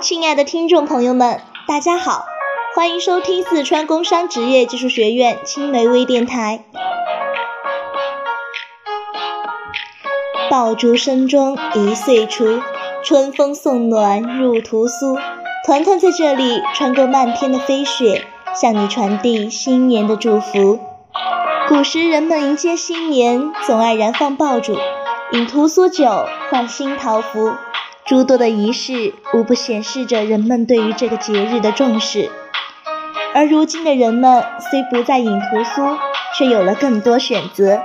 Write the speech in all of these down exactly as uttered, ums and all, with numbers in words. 亲爱的听众朋友们，大家好，欢迎收听四川工商职业技术学院青梅微电台。爆竹声中一岁除，春风送暖入屠苏。团团在这里穿过漫天的飞雪，向你传递新年的祝福。古时人们迎接新年，总爱燃放爆竹，饮屠苏酒，换新桃符。诸多的仪式无不显示着人们对于这个节日的重视，而如今的人们虽不再饮屠苏，却有了更多选择。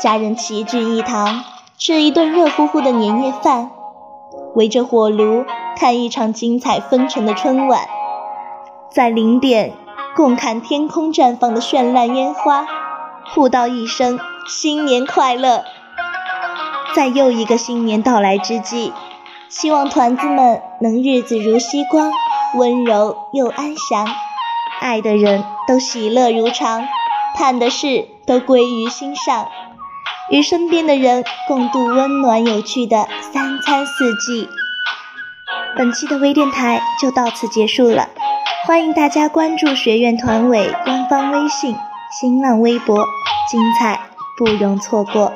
家人齐聚一堂，吃一顿热乎乎的年夜饭，围着火炉看一场精彩纷呈的春晚，在零点共看天空绽放的绚烂烟花，互道一声新年快乐。在又一个新年到来之际，希望团子们能日子如曦光，温柔又安详，爱的人都喜乐如常，盼的事都归于心上，与身边的人共度温暖有趣的三餐四季。本期的微电台就到此结束了，欢迎大家关注学院团委官方微信、新浪微博，精彩不容错过。